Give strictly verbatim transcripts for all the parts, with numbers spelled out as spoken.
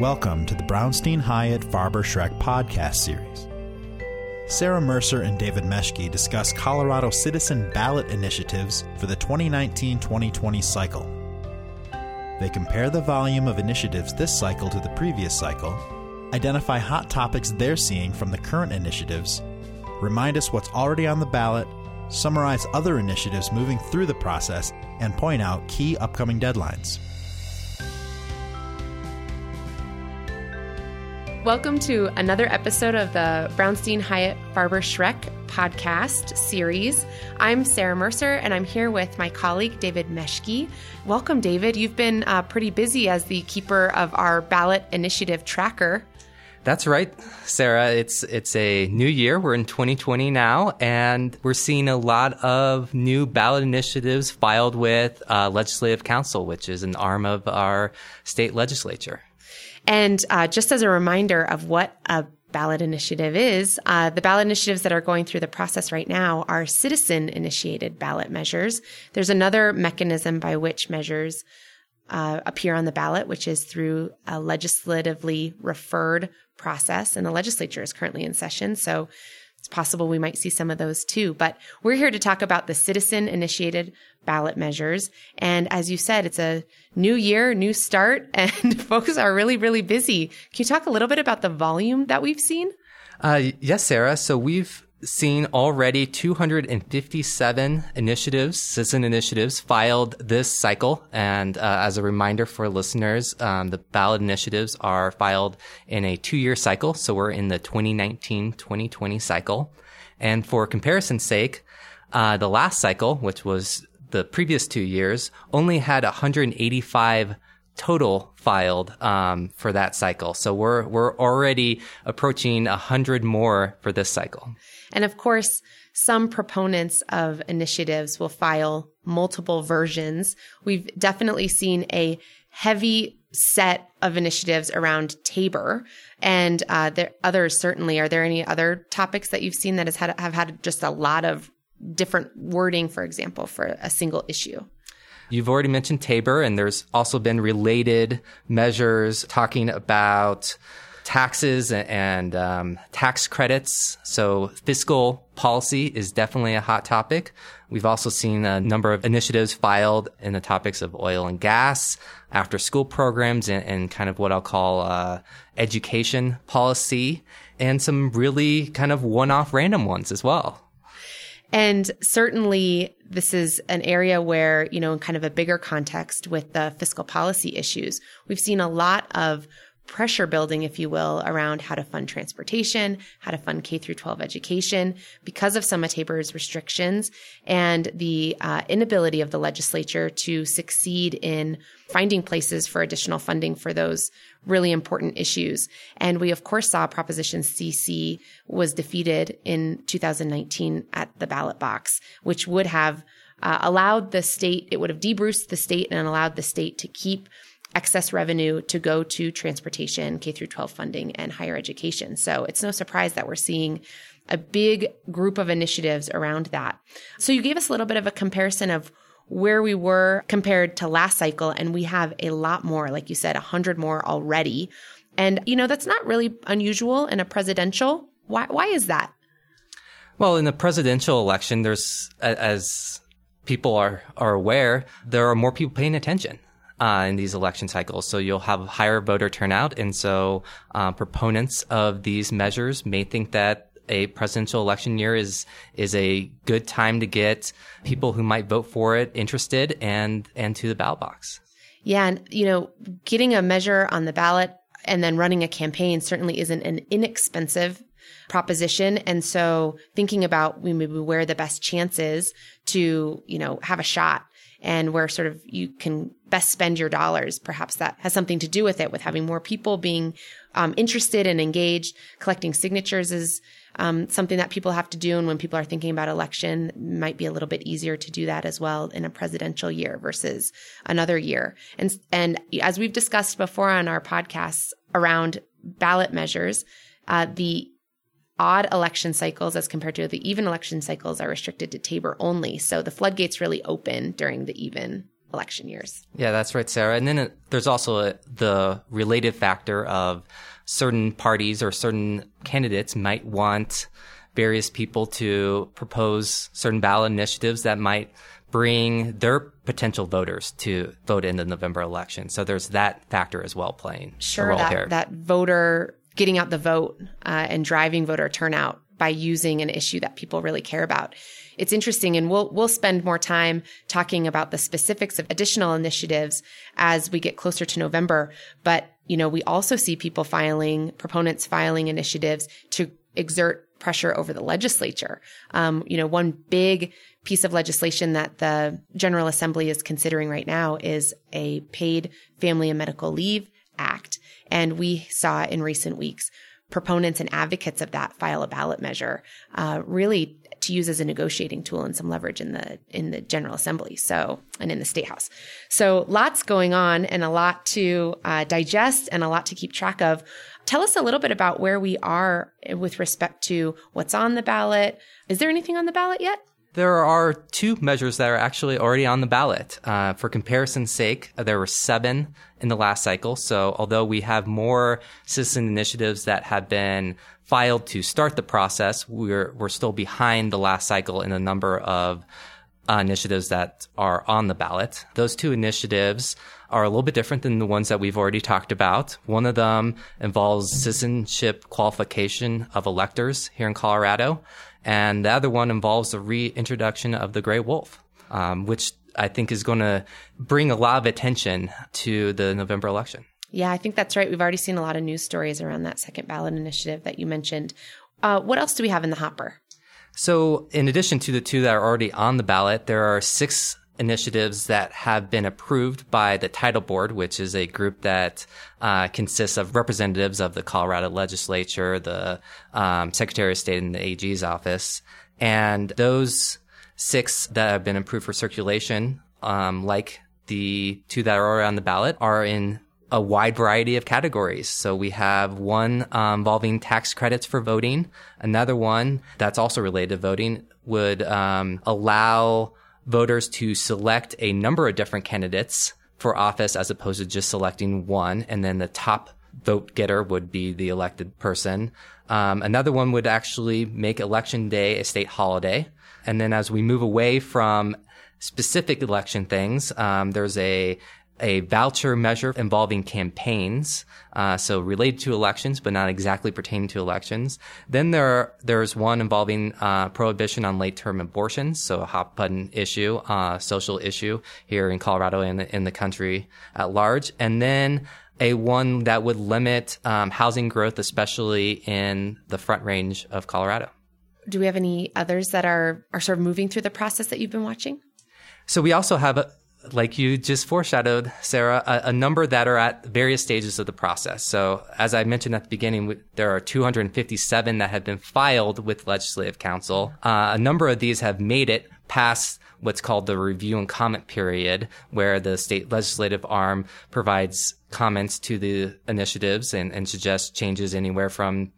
Welcome to the Brownstein-Hyatt-Farber-Schreck podcast series. Sarah Mercer and David Meschke discuss Colorado citizen ballot initiatives for the twenty nineteen twenty twenty cycle. They compare the volume of initiatives this cycle to the previous cycle, identify hot topics they're seeing from the current initiatives, remind us what's already on the ballot, summarize other initiatives moving through the process, and point out key upcoming deadlines. Welcome to another episode of the Brownstein-Hyatt-Farber-Schreck podcast series. I'm Sarah Mercer, and I'm here with my colleague, David Meschke. Welcome, David. You've been uh, pretty busy as the keeper of our ballot initiative tracker. That's right, Sarah. It's it's a new year. We're in twenty twenty now, and we're seeing a lot of new ballot initiatives filed with uh, Legislative Council, which is an arm of our state legislature. And uh, just as a reminder of what a ballot initiative is, uh, the ballot initiatives that are going through the process right now are citizen-initiated ballot measures. There's another mechanism by which measures uh, appear on the ballot, which is through a legislatively referred process, and the legislature is currently in session, so it's possible we might see some of those too. But we're here to talk about the citizen-initiated ballot measures. And as you said, it's a new year, new start, and folks are really, really busy. Can you talk a little bit about the volume that we've seen? Uh, yes, Sarah. So we've seen already two hundred fifty-seven initiatives, citizen initiatives, filed this cycle. And uh, as a reminder for listeners, um, the ballot initiatives are filed in a two-year cycle. So we're in the twenty nineteen twenty twenty cycle. And for comparison's sake, uh, the last cycle, which was the previous two years, only had one hundred eighty-five total filed um, for that cycle. So we're we're already approaching one hundred more for this cycle. And of course, some proponents of initiatives will file multiple versions. We've definitely seen a heavy set of initiatives around TABOR, and uh, there others certainly. Are there any other topics that you've seen that has had, have had just a lot of different wording, for example, for a single issue? You've already mentioned TABOR, and there's also been related measures talking about taxes and um, tax credits. So fiscal policy is definitely a hot topic. We've also seen a number of initiatives filed in the topics of oil and gas, after-school programs, and, and kind of what I'll call uh, education policy, and some really kind of one-off random ones as well. And certainly, this is an area where, you know, in kind of a bigger context with the fiscal policy issues, we've seen a lot of pressure building, if you will, around how to fund transportation, how to fund K through twelve education because of some of TABOR's restrictions and the uh, inability of the legislature to succeed in finding places for additional funding for those really important issues. And we, of course, saw Proposition C C was defeated in two thousand nineteen at the ballot box, which would have uh, allowed the state, it would have debruced the state and allowed the state to keep excess revenue to go to transportation, K through twelve funding, and higher education. So it's no surprise that we're seeing a big group of initiatives around that. So you gave us a little bit of a comparison of where we were compared to last cycle, and we have a lot more, like you said, one hundred more already. And, you know, that's not really unusual in a presidential. Why, why is that? Well, in the presidential election, there's, as people are, are aware, there are more people paying attention uh, in these election cycles. So you'll have higher voter turnout. And so uh, proponents of these measures may think that a presidential election year is is a good time to get people who might vote for it interested and and to the ballot box. Yeah, and you know, getting a measure on the ballot and then running a campaign certainly isn't an inexpensive proposition, and so thinking about maybe where the best chance is to, you know, have a shot and where sort of you can best spend your dollars, perhaps that has something to do with it, with having more people being um, interested and engaged. Collecting signatures is Um, something that people have to do. And when people are thinking about election, might be a little bit easier to do that as well in a presidential year versus another year. And, and as we've discussed before on our podcasts around ballot measures, uh, the odd election cycles as compared to the even election cycles are restricted to TABOR only. So the floodgates really open during the even election years. Yeah, that's right, Sarah. And then it, there's also a, the related factor of certain parties or certain candidates might want various people to propose certain ballot initiatives that might bring their potential voters to vote in the November election. So there's that factor as well playing sure, a role that, here. Sure, that voter getting out the vote uh, and driving voter turnout by using an issue that people really care about. It's interesting, and we'll we'll spend more time talking about the specifics of additional initiatives as we get closer to November. But, you know, we also see people filing, proponents filing initiatives to exert pressure over the legislature. Um, you know, one big piece of legislation that the General Assembly is considering right now is a Paid Family and Medical Leave Act. And we saw in recent weeks proponents and advocates of that file a ballot measure, uh, really to use as a negotiating tool and some leverage in the in the General Assembly, so and in the State House. So lots going on and a lot to uh, digest and a lot to keep track of. Tell us a little bit about where we are with respect to what's on the ballot. Is there anything on the ballot yet? There are two measures that are actually already on the ballot. Uh, for comparison's sake, there were seven in the last cycle. So although we have more citizen initiatives that have been filed to start the process, we're we're still behind the last cycle in the number of uh, initiatives that are on the ballot. Those two initiatives are a little bit different than the ones that we've already talked about. One of them involves citizenship qualification of electors here in Colorado. And the other one involves the reintroduction of the gray wolf, um, which I think is going to bring a lot of attention to the November election. Yeah, I think that's right. We've already seen a lot of news stories around that second ballot initiative that you mentioned. Uh, what else do we have in the hopper? So in addition to the two that are already on the ballot, there are six initiatives that have been approved by the Title Board, which is a group that uh, consists of representatives of the Colorado legislature, the um, Secretary of State, and the A G's office. And those six that have been approved for circulation, um, like the two that are already on the ballot, are in a wide variety of categories. So we have one um, involving tax credits for voting. Another one that's also related to voting would um, allow voters to select a number of different candidates for office as opposed to just selecting one, and then the top vote getter would be the elected person. Um, another one would actually make Election Day a state holiday. And then as we move away from specific election things, um, there's a a voucher measure involving campaigns, uh, so related to elections, but not exactly pertaining to elections. Then there, there's one involving uh, prohibition on late-term abortions, so a hot-button issue, uh, social issue here in Colorado and in the country at large. And then a one that would limit um, housing growth, especially in the Front Range of Colorado. Do we have any others that are, are sort of moving through the process that you've been watching? So we also have a, like you just foreshadowed, Sarah, a, a number that are at various stages of the process. So as I mentioned at the beginning, we, there are two hundred fifty-seven that have been filed with Legislative Council. Uh, a number of these have made it past what's called the review and comment period, where the state legislative arm provides comments to the initiatives and, and suggests changes anywhere from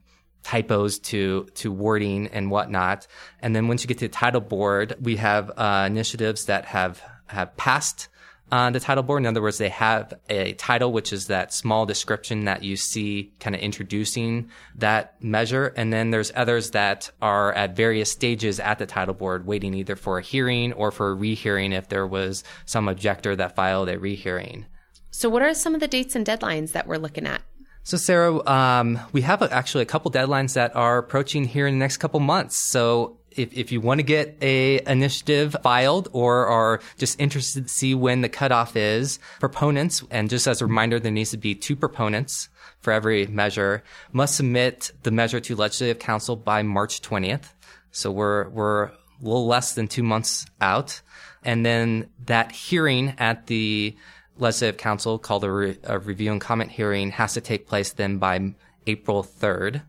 typos to, to wording and whatnot. And then once you get to the Title Board, we have uh, initiatives that have have passed uh, the Title Board. In other words, they have a title, which is that small description that you see kind of introducing that measure. And then there's others that are at various stages at the Title Board, waiting either for a hearing or for a rehearing if there was some objector that filed a rehearing. So what are some of the dates and deadlines that we're looking at? So, Sarah, um, we have a, actually a couple deadlines that are approaching here in the next couple months. So If, if you want to get a initiative filed or are just interested to see when the cutoff is, proponents, and just as a reminder, there needs to be two proponents for every measure, must submit the measure to Legislative Council by March twentieth. So we're, we're a little less than two months out. And then that hearing at the Legislative Council called a, re, a review and comment hearing has to take place then by April third.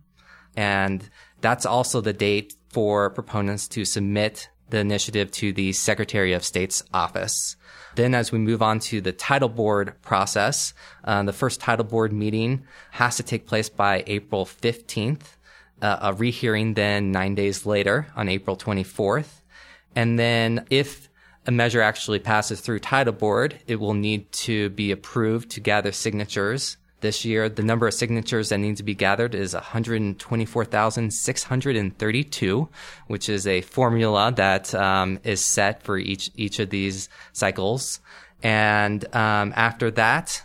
And that's also the date for proponents to submit the initiative to the Secretary of State's office. Then as we move on to the Title Board process, uh, the first Title Board meeting has to take place by April fifteenth, uh, a rehearing then nine days later on April twenty-fourth. And then if a measure actually passes through Title Board, it will need to be approved to gather signatures. This year, the number of signatures that need to be gathered is one hundred twenty-four thousand six hundred thirty-two, which is a formula that um, is set for each each of these cycles. And um, after that,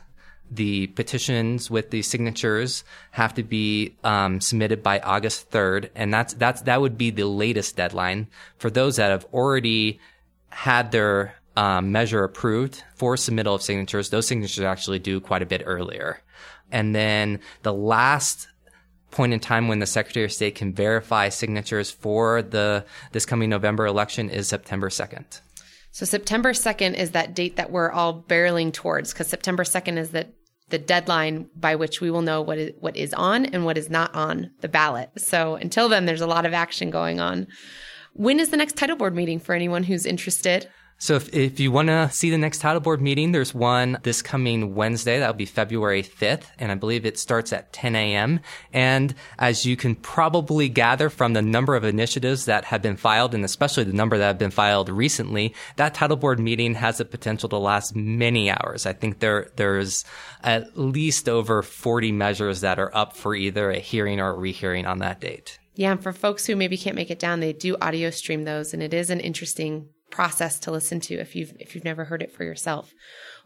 the petitions with the signatures have to be um, submitted by August third, and that's that's that would be the latest deadline for those that have already had their Um, measure approved for submittal of signatures. Those signatures actually due quite a bit earlier. And then the last point in time when the Secretary of State can verify signatures for the this coming November election is September second. So September second is that date that we're all barreling towards, because September second is the, the deadline by which we will know what is, what is on and what is not on the ballot. So until then, there's a lot of action going on. When is the next Title Board meeting for anyone who's interested? So if, if you want to see the next Title Board meeting, there's one this coming Wednesday. That'll be February fifth, and I believe it starts at ten a.m. And as you can probably gather from the number of initiatives that have been filed, and especially the number that have been filed recently, that Title Board meeting has the potential to last many hours. I think there there's at least over forty measures that are up for either a hearing or a rehearing on that date. Yeah, and for folks who maybe can't make it down, they do audio stream those, and it is an interesting process to listen to if you've if you've never heard it for yourself.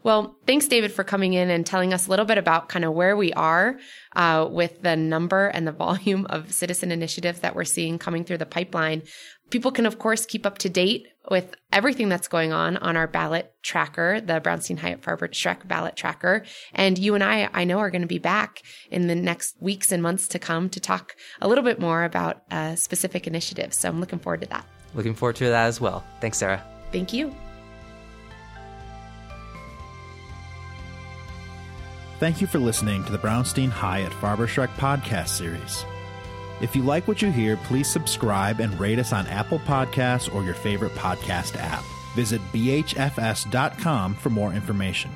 Well, thanks, David, for coming in and telling us a little bit about kind of where we are uh, with the number and the volume of citizen initiatives that we're seeing coming through the pipeline. People can, of course, keep up to date with everything that's going on on our ballot tracker, the Brownstein-Hyatt-Farber-Schreck ballot tracker. And you and I, I know, are going to be back in the next weeks and months to come to talk a little bit more about uh, specific initiatives. So I'm looking forward to that. Looking forward to that as well. Thanks, Sarah. Thank you. Thank you for listening to the Brownstein-Hyatt-Farber-Schreck podcast series. If you like what you hear, please subscribe and rate us on Apple Podcasts or your favorite podcast app. Visit b h f s dot com for more information.